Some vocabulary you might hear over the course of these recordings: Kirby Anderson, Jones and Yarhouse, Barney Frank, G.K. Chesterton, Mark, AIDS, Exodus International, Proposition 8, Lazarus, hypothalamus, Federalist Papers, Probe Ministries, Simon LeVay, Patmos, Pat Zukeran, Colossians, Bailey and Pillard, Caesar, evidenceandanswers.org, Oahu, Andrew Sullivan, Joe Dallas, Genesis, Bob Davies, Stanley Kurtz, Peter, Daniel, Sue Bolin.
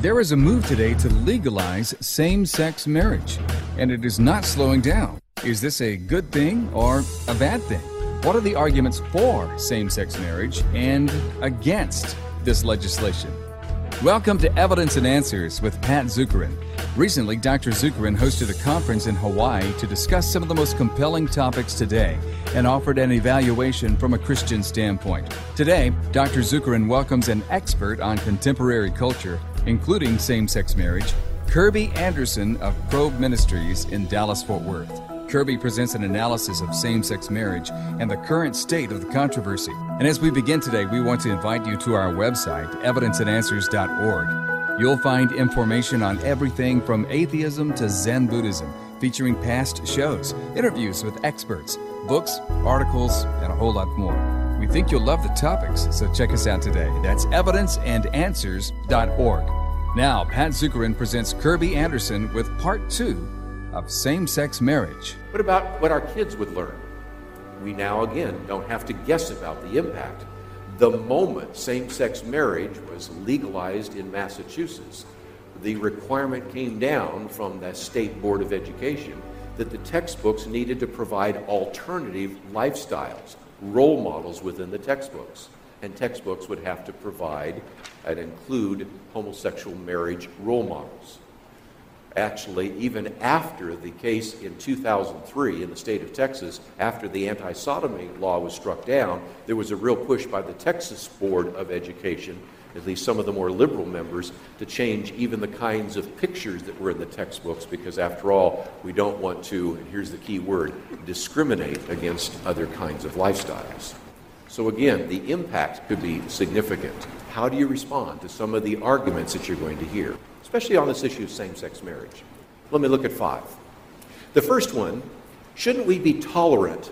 There is a move today to legalize same-sex marriage, and it is not slowing down. Is this a good thing or a bad thing? What are the arguments for same-sex marriage and against this legislation? Welcome to Evidence and Answers with Pat Zukeran. Recently, Dr. Zukeran hosted a conference in Hawaii to discuss some of the most compelling topics today and offered an evaluation from a Christian standpoint. Today, Dr. Zukeran welcomes an expert on contemporary culture, including same-sex marriage, Kirby Anderson of Probe Ministries in Dallas-Fort Worth. Kirby presents an analysis of same-sex marriage and the current state of the controversy. And as we begin today, we want to invite you to our website, evidenceandanswers.org. You'll find information on everything from atheism to Zen Buddhism, featuring past shows, interviews with experts, books, articles, and a whole lot more. We think you'll love the topics, so check us out today. That's evidenceandanswers.org. Now, Pat Zukeran presents Kirby Anderson with Part 2 of same-sex marriage. What about what our kids would learn? We now again don't have to guess about the impact. The moment same-sex marriage was legalized in Massachusetts, the requirement came down from the State Board of Education that the textbooks needed to provide alternative lifestyles, role models within the textbooks. And textbooks would have to provide and include homosexual marriage role models. Actually, even after the case in 2003 in the state of Texas, after the anti-sodomy law was struck down, there was a real push by the Texas Board of Education, at least some of the more liberal members, to change even the kinds of pictures that were in the textbooks, because after all, we don't want to, and here's the key word, discriminate against other kinds of lifestyles. So again, the impact could be significant. How do you respond to some of the arguments that you're going to hear, especially on this issue of same-sex marriage? Let me look at 5. The first one, shouldn't we be tolerant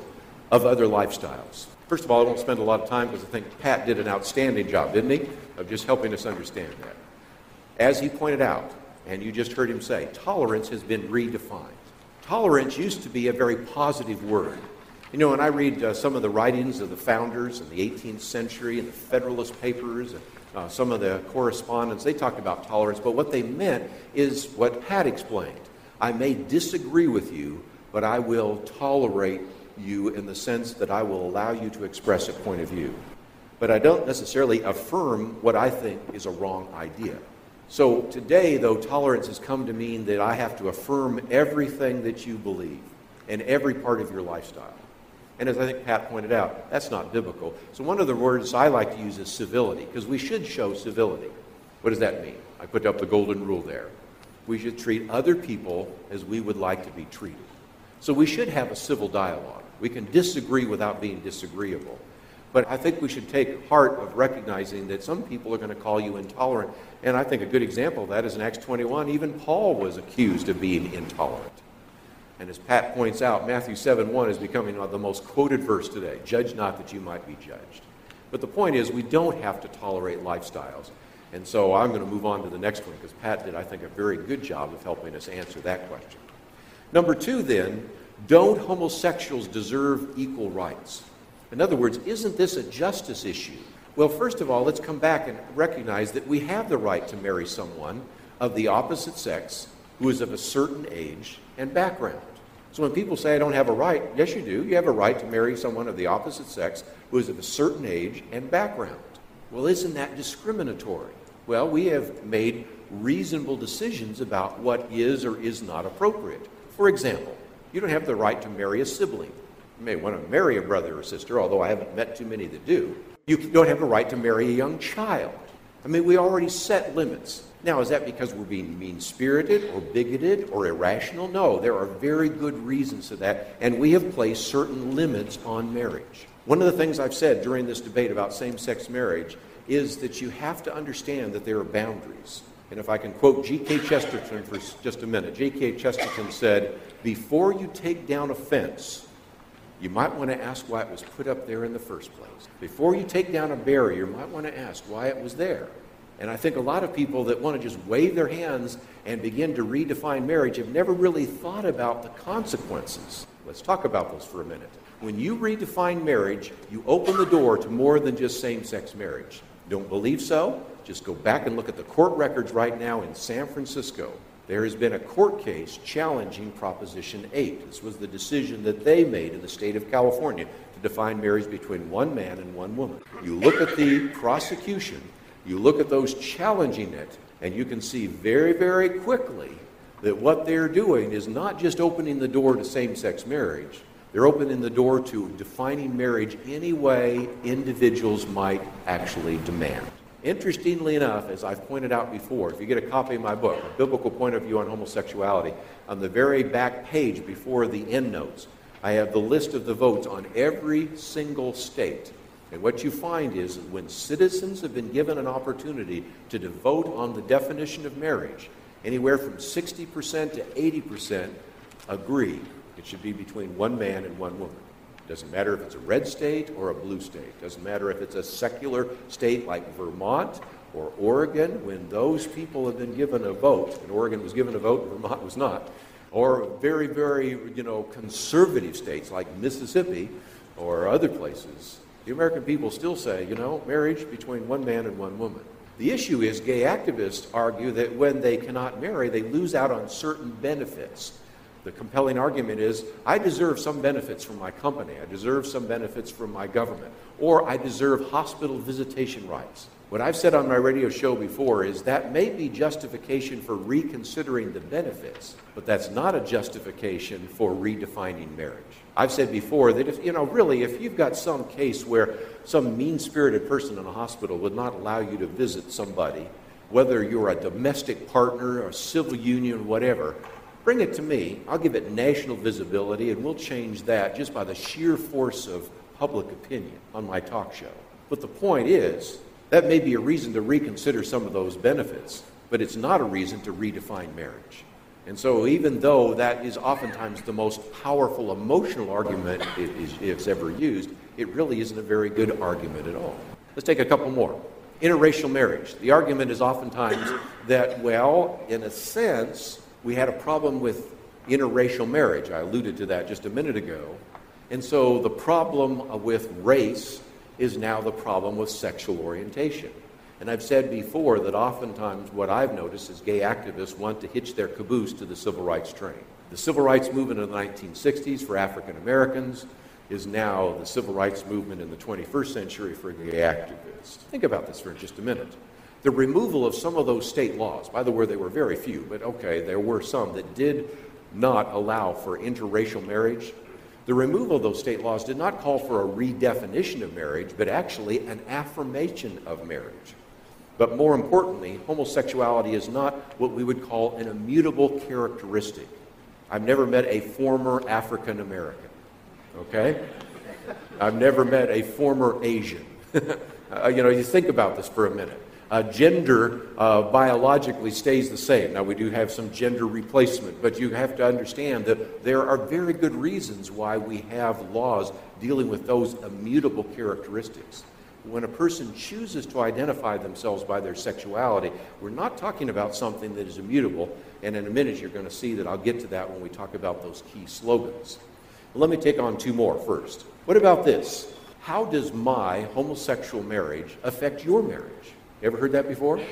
of other lifestyles? First of all, I won't spend a lot of time because I think Pat did an outstanding job, didn't he, of just helping us understand that. As he pointed out, and you just heard him say, tolerance has been redefined. Tolerance used to be a very positive word. You know, when I read some of the writings of the founders in the 18th century and the Federalist Papers and some of the correspondence, they talked about tolerance, but what they meant is what Pat explained. I may disagree with you, but I will tolerate you in the sense that I will allow you to express a point of view. But I don't necessarily affirm what I think is a wrong idea. So today, though, tolerance has come to mean that I have to affirm everything that you believe and every part of your lifestyle. And as I think Pat pointed out, that's not biblical. So one of the words I like to use is civility, because we should show civility. What does that mean? I put up the golden rule there. We should treat other people as we would like to be treated. So we should have a civil dialogue. We can disagree without being disagreeable. But I think we should take heart of recognizing that some people are going to call you intolerant. And I think a good example of that is in Acts 21. Even Paul was accused of being intolerant. And as Pat points out, Matthew 7:1 is becoming the most quoted verse today. Judge not that you might be judged. But the point is, we don't have to tolerate lifestyles. And so I'm going to move on to the next one, because Pat did, I think, a very good job of helping us answer that question. Number 2, then, don't homosexuals deserve equal rights? In other words, isn't this a justice issue? Well, first of all, let's come back and recognize that we have the right to marry someone of the opposite sex who is of a certain age and background. So when people say, I don't have a right, yes, you do. You have a right to marry someone of the opposite sex who is of a certain age and background. Well, isn't that discriminatory? Well, we have made reasonable decisions about what is or is not appropriate. For example, you don't have the right to marry a sibling. You may want to marry a brother or sister, although I haven't met too many that do. You don't have a right to marry a young child. I mean, we already set limits. Now, is that because we're being mean-spirited or bigoted or irrational? No, there are very good reasons for that, and we have placed certain limits on marriage. One of the things I've said during this debate about same-sex marriage is that you have to understand that there are boundaries. And if I can quote G.K. Chesterton for just a minute. G.K. Chesterton said, before you take down a fence, you might want to ask why it was put up there in the first place. Before you take down a barrier, you might want to ask why it was there. And I think a lot of people that want to just wave their hands and begin to redefine marriage have never really thought about the consequences. Let's talk about those for a minute. When you redefine marriage, you open the door to more than just same-sex marriage. Don't believe so? Just go back and look at the court records right now in San Francisco. There has been a court case challenging Proposition 8. This was the decision that they made in the state of California to define marriage between one man and one woman. You look at the prosecution, you look at those challenging it, and you can see very, very quickly that what they're doing is not just opening the door to same-sex marriage, they're opening the door to defining marriage any way individuals might actually demand. Interestingly enough, as I've pointed out before, if you get a copy of my book, A Biblical Point of View on Homosexuality, on the very back page before the endnotes, I have the list of the votes on every single state. And what you find is that when citizens have been given an opportunity to vote on the definition of marriage, anywhere from 60% to 80% agree it should be between one man and one woman. Doesn't matter if it's a red state or a blue state. Doesn't matter if it's a secular state like Vermont or Oregon. When those people have been given a vote, and Oregon was given a vote, Vermont was not, or very, very, conservative states like Mississippi or other places, the American people still say, marriage between one man and one woman. The issue is gay activists argue that when they cannot marry, they lose out on certain benefits. The compelling argument is, I deserve some benefits from my company, I deserve some benefits from my government, or I deserve hospital visitation rights. What I've said on my radio show before is that may be justification for reconsidering the benefits, but that's not a justification for redefining marriage. I've said before that if you've got some case where some mean-spirited person in a hospital would not allow you to visit somebody, whether you're a domestic partner or civil union, whatever, bring it to me. I'll give it national visibility, and we'll change that just by the sheer force of public opinion on my talk show. But the point is, that may be a reason to reconsider some of those benefits, but it's not a reason to redefine marriage. And so even though that is oftentimes the most powerful emotional argument it's ever used, it really isn't a very good argument at all. Let's take a couple more. Interracial marriage. The argument is oftentimes that, in a sense, we had a problem with interracial marriage. I alluded to that just a minute ago. And so the problem with race is now the problem with sexual orientation. And I've said before that oftentimes what I've noticed is gay activists want to hitch their caboose to the civil rights train. The civil rights movement of the 1960s for African Americans is now the civil rights movement in the 21st century for gay activists. Think about this for just a minute. The removal of some of those state laws, by the way, there were very few, but okay, there were some that did not allow for interracial marriage. The removal of those state laws did not call for a redefinition of marriage, but actually an affirmation of marriage. But more importantly, homosexuality is not what we would call an immutable characteristic. I've never met a former African American, okay? I've never met a former Asian. You think about this for a minute. Gender biologically stays the same. Now, we do have some gender replacement, but you have to understand that there are very good reasons why we have laws dealing with those immutable characteristics. When a person chooses to identify themselves by their sexuality, we're not talking about something that is immutable, and in a minute you're going to see that I'll get to that when we talk about those key slogans. But let me take on two more first. What about this? How does my homosexual marriage affect your marriage? You ever heard that before? If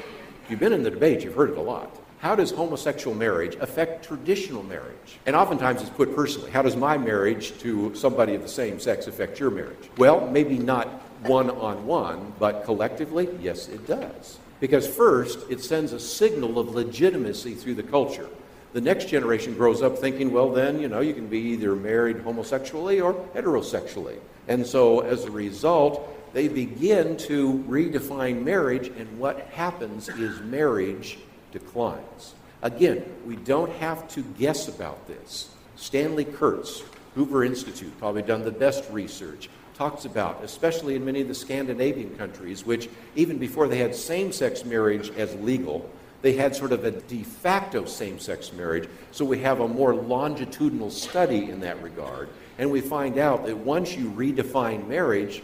you've been in the debate, you've heard it a lot. How does homosexual marriage affect traditional marriage? And oftentimes it's put personally. How does my marriage to somebody of the same sex affect your marriage? Well, maybe not one-on-one, but collectively, yes, it does. Because first, it sends a signal of legitimacy through the culture. The next generation grows up thinking, you can be either married homosexually or heterosexually. And so as a result, they begin to redefine marriage, and what happens is marriage declines. Again, we don't have to guess about this. Stanley Kurtz, Hoover Institute, probably done the best research, talks about, especially in many of the Scandinavian countries, which even before they had same-sex marriage as legal, they had sort of a de facto same-sex marriage, so we have a more longitudinal study in that regard, and we find out that once you redefine marriage,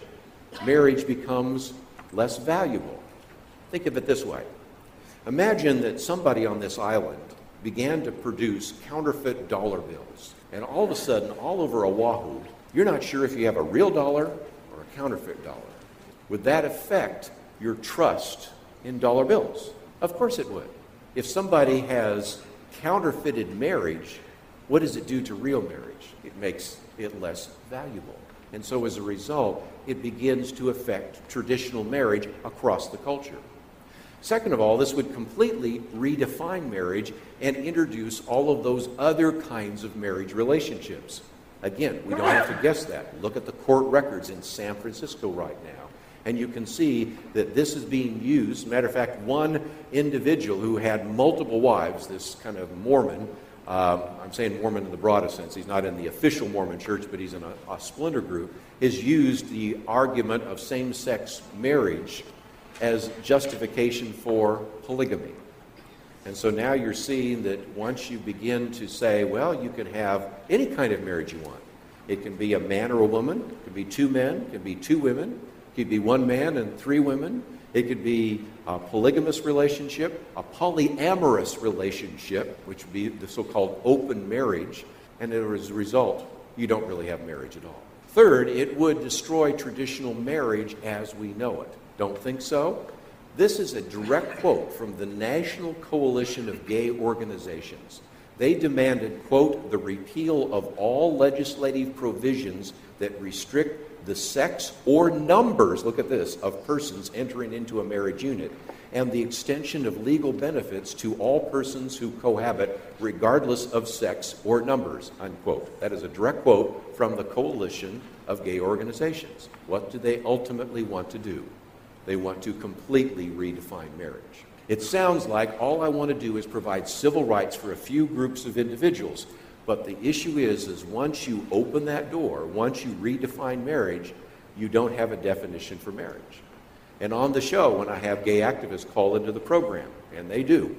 marriage becomes less valuable. Think of it this way. Imagine that somebody on this island began to produce counterfeit dollar bills, and all of a sudden, all over Oahu, you're not sure if you have a real dollar or a counterfeit dollar. Would that affect your trust in dollar bills. Of course it would. If somebody has counterfeited marriage, what does it do to real marriage? It makes it less valuable. And so as a result, it begins to affect traditional marriage across the culture. Second of all, this would completely redefine marriage and introduce all of those other kinds of marriage relationships. Again, we don't have to guess that. Look at the court records in San Francisco right now, and you can see that this is being used. Matter of fact, one individual who had multiple wives, this kind of Mormon, I'm saying Mormon in the broadest sense, he's not in the official Mormon church, but he's in a splinter group, has used the argument of same-sex marriage as justification for polygamy. And so now you're seeing that once you begin to say, well, you can have any kind of marriage you want. It can be a man or a woman, it can be two men, it can be two women, it could be one man and three women, it could be a polygamous relationship, a polyamorous relationship, which would be the so-called open marriage, and as a result, you don't really have marriage at all. Third, it would destroy traditional marriage as we know it. Don't think so? This is a direct quote from the National Coalition of Gay Organizations. They demanded, quote, the repeal of all legislative provisions that restrict the sex or numbers, look at this, of persons entering into a marriage unit, and the extension of legal benefits to all persons who cohabit regardless of sex or numbers, unquote. That is a direct quote from the Coalition of Gay Organizations. What do they ultimately want to do? They want to completely redefine marriage. It sounds like all I want to do is provide civil rights for a few groups of individuals. But the issue is once you open that door, once you redefine marriage, you don't have a definition for marriage. And on the show, when I have gay activists call into the program, and they do,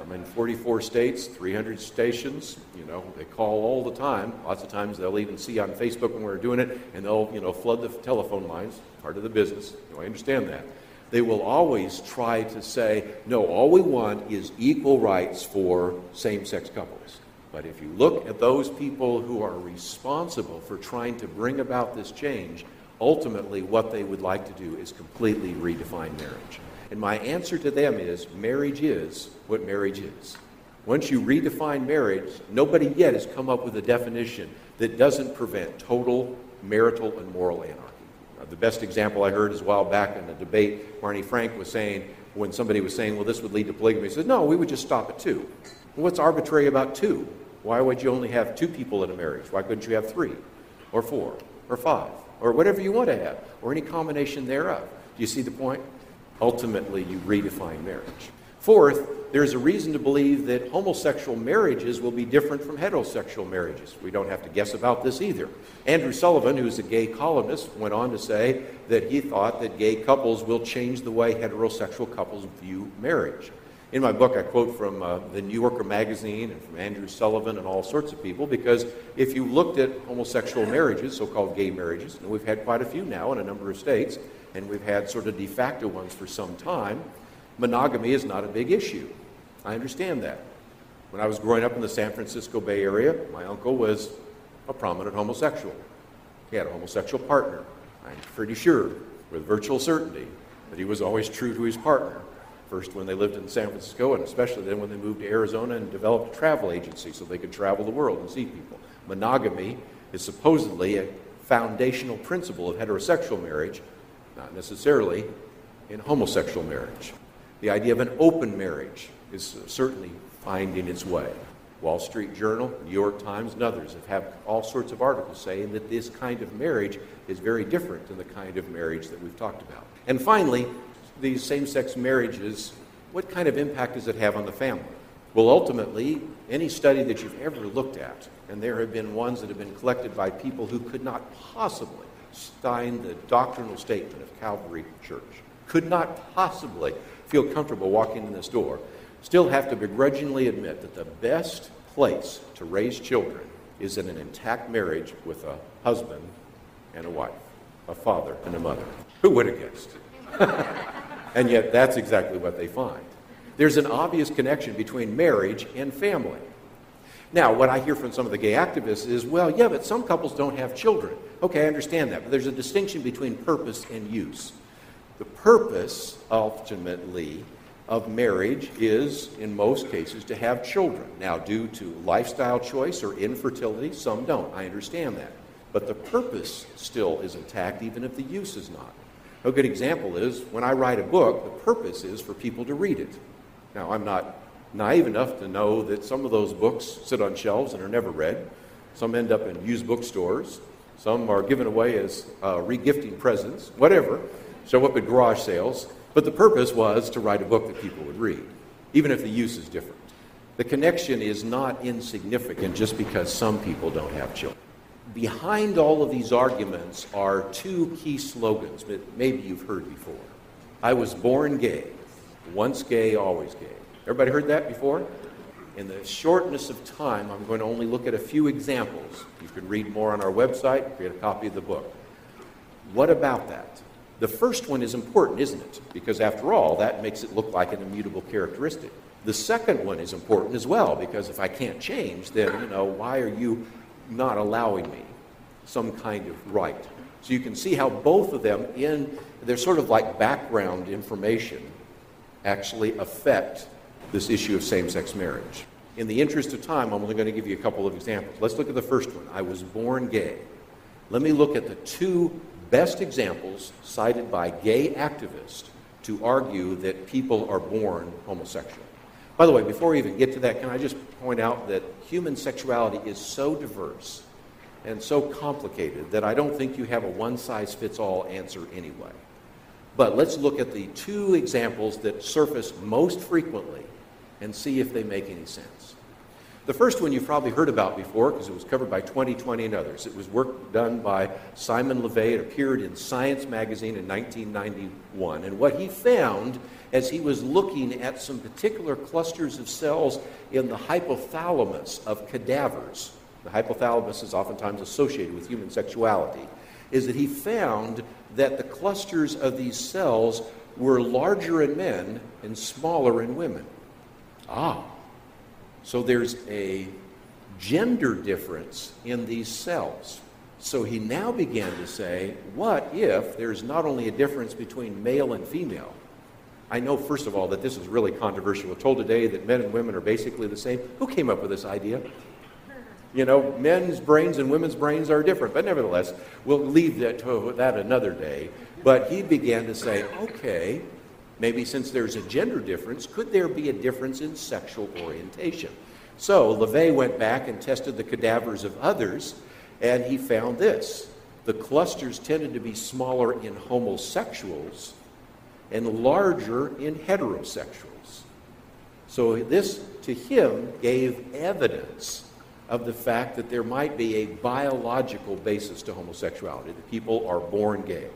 I'm in 44 states, 300 stations, you know, they call all the time. Lots of times they'll even see on Facebook when we're doing it, and they'll, you know, flood the telephone lines, part of the business. You know, I understand that. They will always try to say, no, all we want is equal rights for same-sex couples. But if you look at those people who are responsible for trying to bring about this change, ultimately what they would like to do is completely redefine marriage. And my answer to them is, marriage is what marriage is. Once you redefine marriage, nobody yet has come up with a definition that doesn't prevent total marital and moral anarchy. The best example I heard is a while back in a debate, Barney Frank was saying, when somebody was saying, well, this would lead to polygamy, he said, no, we would just stop at two. Well, what's arbitrary about two? Why would you only have two people in a marriage? Why couldn't you have three or four or five or whatever you want to have or any combination thereof? Do you see the point? Ultimately, you redefine marriage. Fourth, there's a reason to believe that homosexual marriages will be different from heterosexual marriages. We don't have to guess about this either. Andrew Sullivan, who's a gay columnist, went on to say that he thought that gay couples will change the way heterosexual couples view marriage. In my book, I quote from the New Yorker magazine and from Andrew Sullivan and all sorts of people, because if you looked at homosexual marriages, so-called gay marriages, and we've had quite a few now in a number of states, and we've had sort of de facto ones for some time, monogamy is not a big issue. I understand that. When I was growing up in the San Francisco Bay Area, my uncle was a prominent homosexual. He had a homosexual partner. I'm pretty sure, with virtual certainty, that he was always true to his partner. First when they lived in San Francisco, and especially then when they moved to Arizona and developed a travel agency so they could travel the world and see people. Monogamy is supposedly a foundational principle of heterosexual marriage, not necessarily in homosexual marriage. The idea of an open marriage is certainly finding its way. Wall Street Journal, New York Times, and others have all sorts of articles saying that this kind of marriage is very different than the kind of marriage that we've talked about. And finally, these same-sex marriages, what kind of impact does it have on the family? Well, ultimately, any study that you've ever looked at, and there have been ones that have been collected by people who could not possibly sign the doctrinal statement of Calvary Church, could not possibly feel comfortable walking in this door, still have to begrudgingly admit that the best place to raise children is in an intact marriage with a husband and a wife, a father and a mother. Who would have guessed? And yet that's exactly what they find. There's an obvious connection between marriage and family. Now, what I hear from some of the gay activists is, well, yeah, but some couples don't have children. Okay, I understand that, but there's a distinction between purpose and use. The purpose, ultimately, of marriage is, in most cases, to have children. Now, due to lifestyle choice or infertility, some don't. I understand that. But the purpose still is intact, even if the use is not. A good example is, when I write a book, the purpose is for people to read it. Now, I'm not naive enough to know that some of those books sit on shelves and are never read. Some end up in used bookstores. Some are given away as regifting presents, whatever, show up at garage sales. But the purpose was to write a book that people would read, even if the use is different. The connection is not insignificant just because some people don't have children. Behind all of these arguments are two key slogans that maybe you've heard before. I was born gay. Once gay, always gay. Everybody heard that before? In the shortness of time, I'm going to only look at a few examples. You can read more on our website, create a copy of the book. What about that? The first one is important, isn't it? Because after all, that makes it look like an immutable characteristic. The second one is important as well, because if I can't change, then, why are you not allowing me some kind of right? So you can see how both of them, they're sort of like background information, actually affect this issue of same-sex marriage. In the interest of time, I'm only going to give you a couple of examples. Let's look at the first one. I was born gay. Let me look at the two best examples cited by gay activists to argue that people are born homosexual. By the way, before we even get to that, can I just point out that human sexuality is so diverse and so complicated that I don't think you have a one-size-fits-all answer anyway. But let's look at the two examples that surface most frequently and see if they make any sense. The first one you've probably heard about before because it was covered by 2020 and others. It was work done by Simon LeVay. It appeared in Science magazine in 1991. And what he found as he was looking at some particular clusters of cells in the hypothalamus of cadavers, the hypothalamus is oftentimes associated with human sexuality, is that he found that the clusters of these cells were larger in men and smaller in women. Ah, so there's a gender difference in these cells. So he now began to say, what if there's not only a difference between male and female? I know, first of all, that this is really controversial. We're told today that men and women are basically the same. Who came up with this idea? Men's brains and women's brains are different. But nevertheless, we'll leave that to that another day. But he began to say, okay, maybe since there's a gender difference, could there be a difference in sexual orientation? So LeVay went back and tested the cadavers of others, and he found this. The clusters tended to be smaller in homosexuals and larger in heterosexuals. So this, to him, gave evidence of the fact that there might be a biological basis to homosexuality, that people are born gay.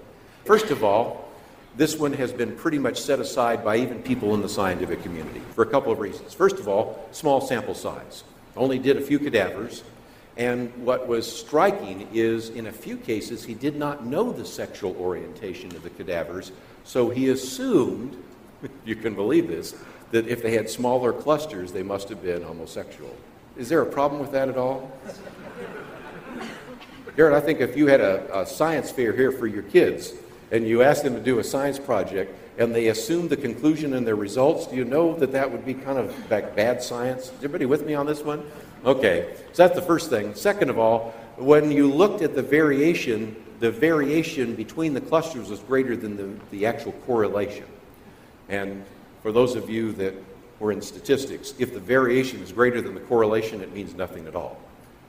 First of all, this one has been pretty much set aside by even people in the scientific community for a couple of reasons. First of all, small sample size. Only did a few cadavers, and what was striking is in a few cases he did not know the sexual orientation of the cadavers, so he assumed, you can believe this, that if they had smaller clusters they must have been homosexual. Is there a problem with that at all? Garrett, I think if you had a science fair here for your kids and you asked them to do a science project and they assumed the conclusion and their results, do you know that would be kind of like bad science? Is everybody with me on this one? Okay, so that's the first thing. Second of all, when you looked at the variation between the clusters was greater than the actual correlation. And for those of you that or in statistics, if the variation is greater than the correlation, it means nothing at all.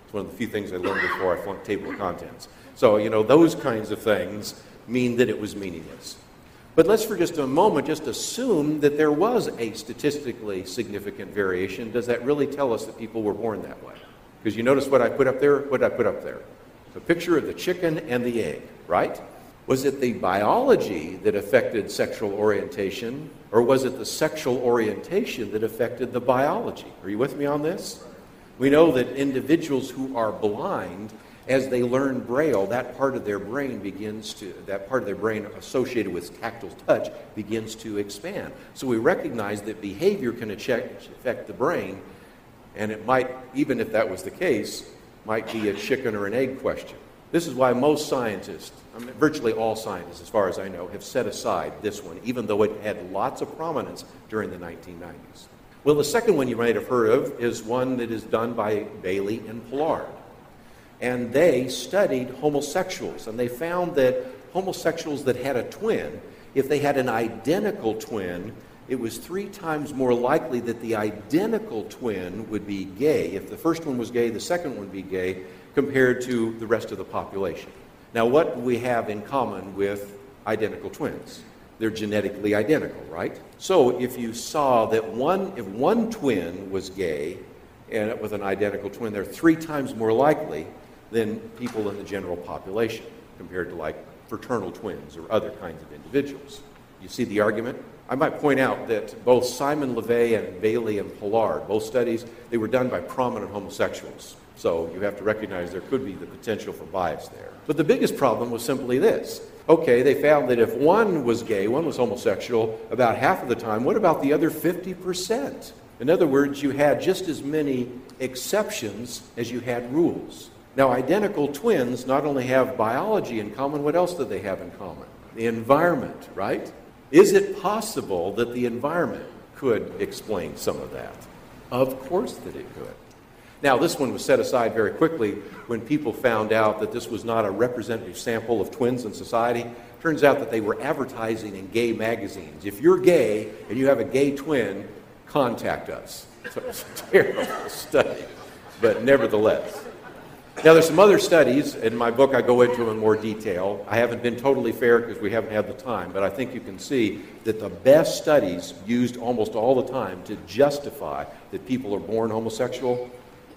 It's one of the few things I learned before I flunked table of contents. So, those kinds of things mean that it was meaningless. But let's for just a moment just assume that there was a statistically significant variation. Does that really tell us that people were born that way? Because you notice what I put up there? The picture of the chicken and the egg, right? Was it the biology that affected sexual orientation, or was it the sexual orientation that affected the biology? Are you with me on this? We know that individuals who are blind, as they learn Braille, that part of their brain associated with tactile touch begins to expand. So we recognize that behavior can affect the brain, and it might, even if that was the case, might be a chicken or an egg question. This is why most scientists, virtually all scientists, as far as I know, have set aside this one, even though it had lots of prominence during the 1990s. Well, the second one you might have heard of is one that is done by Bailey and Pillard. And they studied homosexuals, and they found that homosexuals that had a twin, if they had an identical twin, it was 3 times more likely that the identical twin would be gay. If the first one was gay, the second one would be gay, compared to the rest of the population. Now, what do we have in common with identical twins? They're genetically identical, right? So if you saw that if one twin was gay, and with an identical twin, they're 3 times more likely than people in the general population, compared to like fraternal twins or other kinds of individuals. You see the argument? I might point out that both Simon LeVay and Bailey and Pillard, both studies, they were done by prominent homosexuals. So you have to recognize there could be the potential for bias there. But the biggest problem was simply this. Okay, they found that if one was gay, one was homosexual, about half of the time, what about the other 50%? In other words, you had just as many exceptions as you had rules. Now, identical twins not only have biology in common, what else do they have in common? The environment, right? Is it possible that the environment could explain some of that? Of course that it could. Now, this one was set aside very quickly when people found out that this was not a representative sample of twins in society. Turns out that they were advertising in gay magazines. If you're gay and you have a gay twin, contact us. So it's a terrible study, but nevertheless. Now, there's some other studies. In my book, I go into them in more detail. I haven't been totally fair because we haven't had the time, but I think you can see that the best studies used almost all the time to justify that people are born homosexual,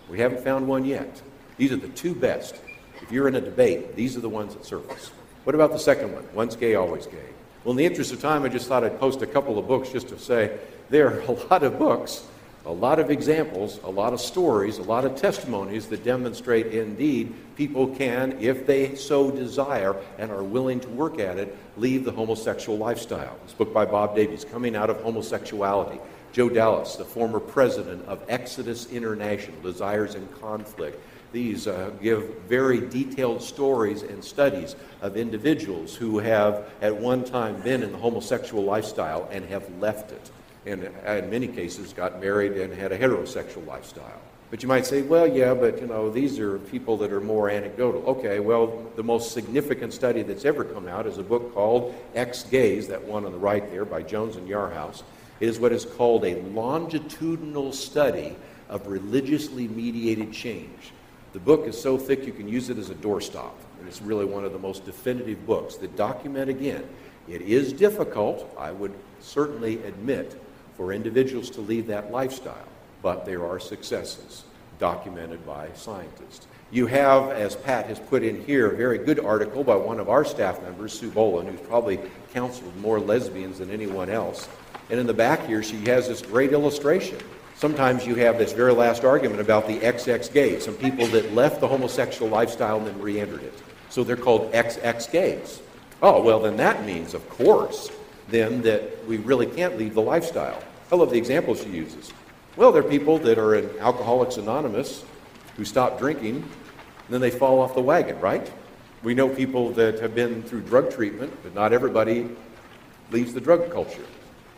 we haven't found one yet. These are the 2 best. If you're in a debate, these are the ones that surface. What about the second one? Once gay, always gay. Well, in the interest of time, I just thought I'd post a couple of books just to say there are a lot of books, a lot of examples, a lot of stories, a lot of testimonies that demonstrate, indeed, people can, if they so desire and are willing to work at it, leave the homosexual lifestyle. This book by Bob Davies, Coming Out of Homosexuality. Joe Dallas, the former president of Exodus International, Desires and Conflict. These give very detailed stories and studies of individuals who have at one time been in the homosexual lifestyle and have left it. And in many cases got married and had a heterosexual lifestyle. But you might say, well, yeah, but you know, these are people that are more anecdotal. Okay, well, the most significant study that's ever come out is a book called Ex-Gays, that one on the right there by Jones and Yarhouse. It is what is called a longitudinal study of religiously mediated change. The book is so thick you can use it as a doorstop, and it's really one of the most definitive books that document, again, it is difficult, I would certainly admit, for individuals to leave that lifestyle, but there are successes documented by scientists. You have, as Pat has put in here, a very good article by one of our staff members, Sue Bolin, who's probably counseled more lesbians than anyone else. And in the back here, she has this great illustration. Sometimes you have this very last argument about the XX gays, some people that left the homosexual lifestyle and then re-entered it. So they're called XX gays. Oh, well, then that means, of course, then that we really can't leave the lifestyle. I love the example she uses. Well, there are people that are in Alcoholics Anonymous who stop drinking, and then they fall off the wagon, right? We know people that have been through drug treatment, but not everybody leaves the drug culture.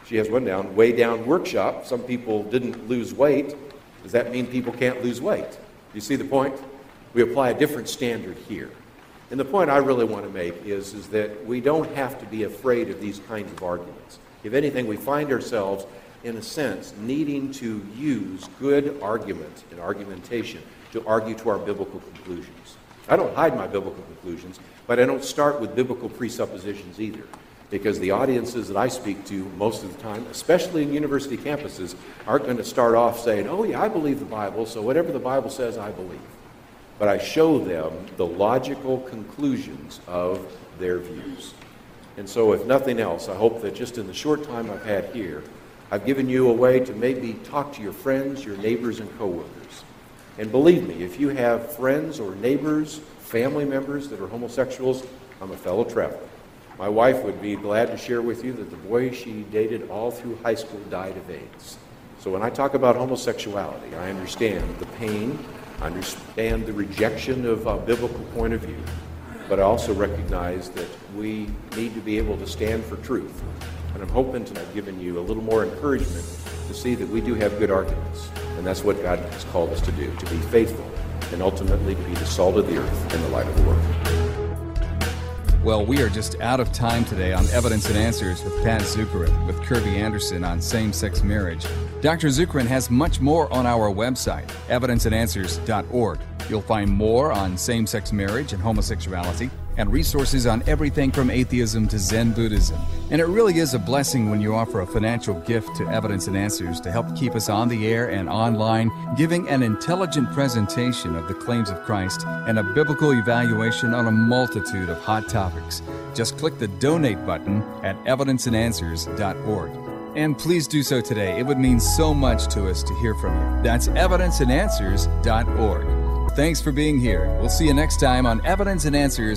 She has one down, Way Down Workshop. Some people didn't lose weight. Does that mean people can't lose weight? You see the point? We apply a different standard here. And the point I really want to make is that we don't have to be afraid of these kinds of arguments. If anything, we find ourselves, in a sense, needing to use good argument and argumentation to argue to our biblical conclusions. I don't hide my biblical conclusions, but I don't start with biblical presuppositions either. Because the audiences that I speak to most of the time, especially in university campuses, aren't going to start off saying, oh yeah, I believe the Bible, so whatever the Bible says, I believe. But I show them the logical conclusions of their views. And so if nothing else, I hope that just in the short time I've had here, I've given you a way to maybe talk to your friends, your neighbors, and coworkers. And believe me, if you have friends or neighbors, family members that are homosexuals, I'm a fellow traveler. My wife would be glad to share with you that the boy she dated all through high school died of AIDS. So when I talk about homosexuality, I understand the pain, I understand the rejection of a biblical point of view, but I also recognize that we need to be able to stand for truth. And I'm hoping to have given you a little more encouragement to see that we do have good arguments. And that's what God has called us to do, to be faithful and ultimately to be the salt of the earth and the light of the world. Well, we are just out of time today on Evidence and Answers with Pat Zukeran, with Kirby Anderson on same-sex marriage. Dr. Zukeran has much more on our website, evidenceandanswers.org. You'll find more on same-sex marriage and homosexuality, and resources on everything from atheism to Zen Buddhism. And it really is a blessing when you offer a financial gift to Evidence and Answers to help keep us on the air and online, giving an intelligent presentation of the claims of Christ and a biblical evaluation on a multitude of hot topics. Just click the donate button at evidenceandanswers.org. And please do so today. It would mean so much to us to hear from you. That's evidenceandanswers.org. Thanks for being here. We'll see you next time on Evidence and Answers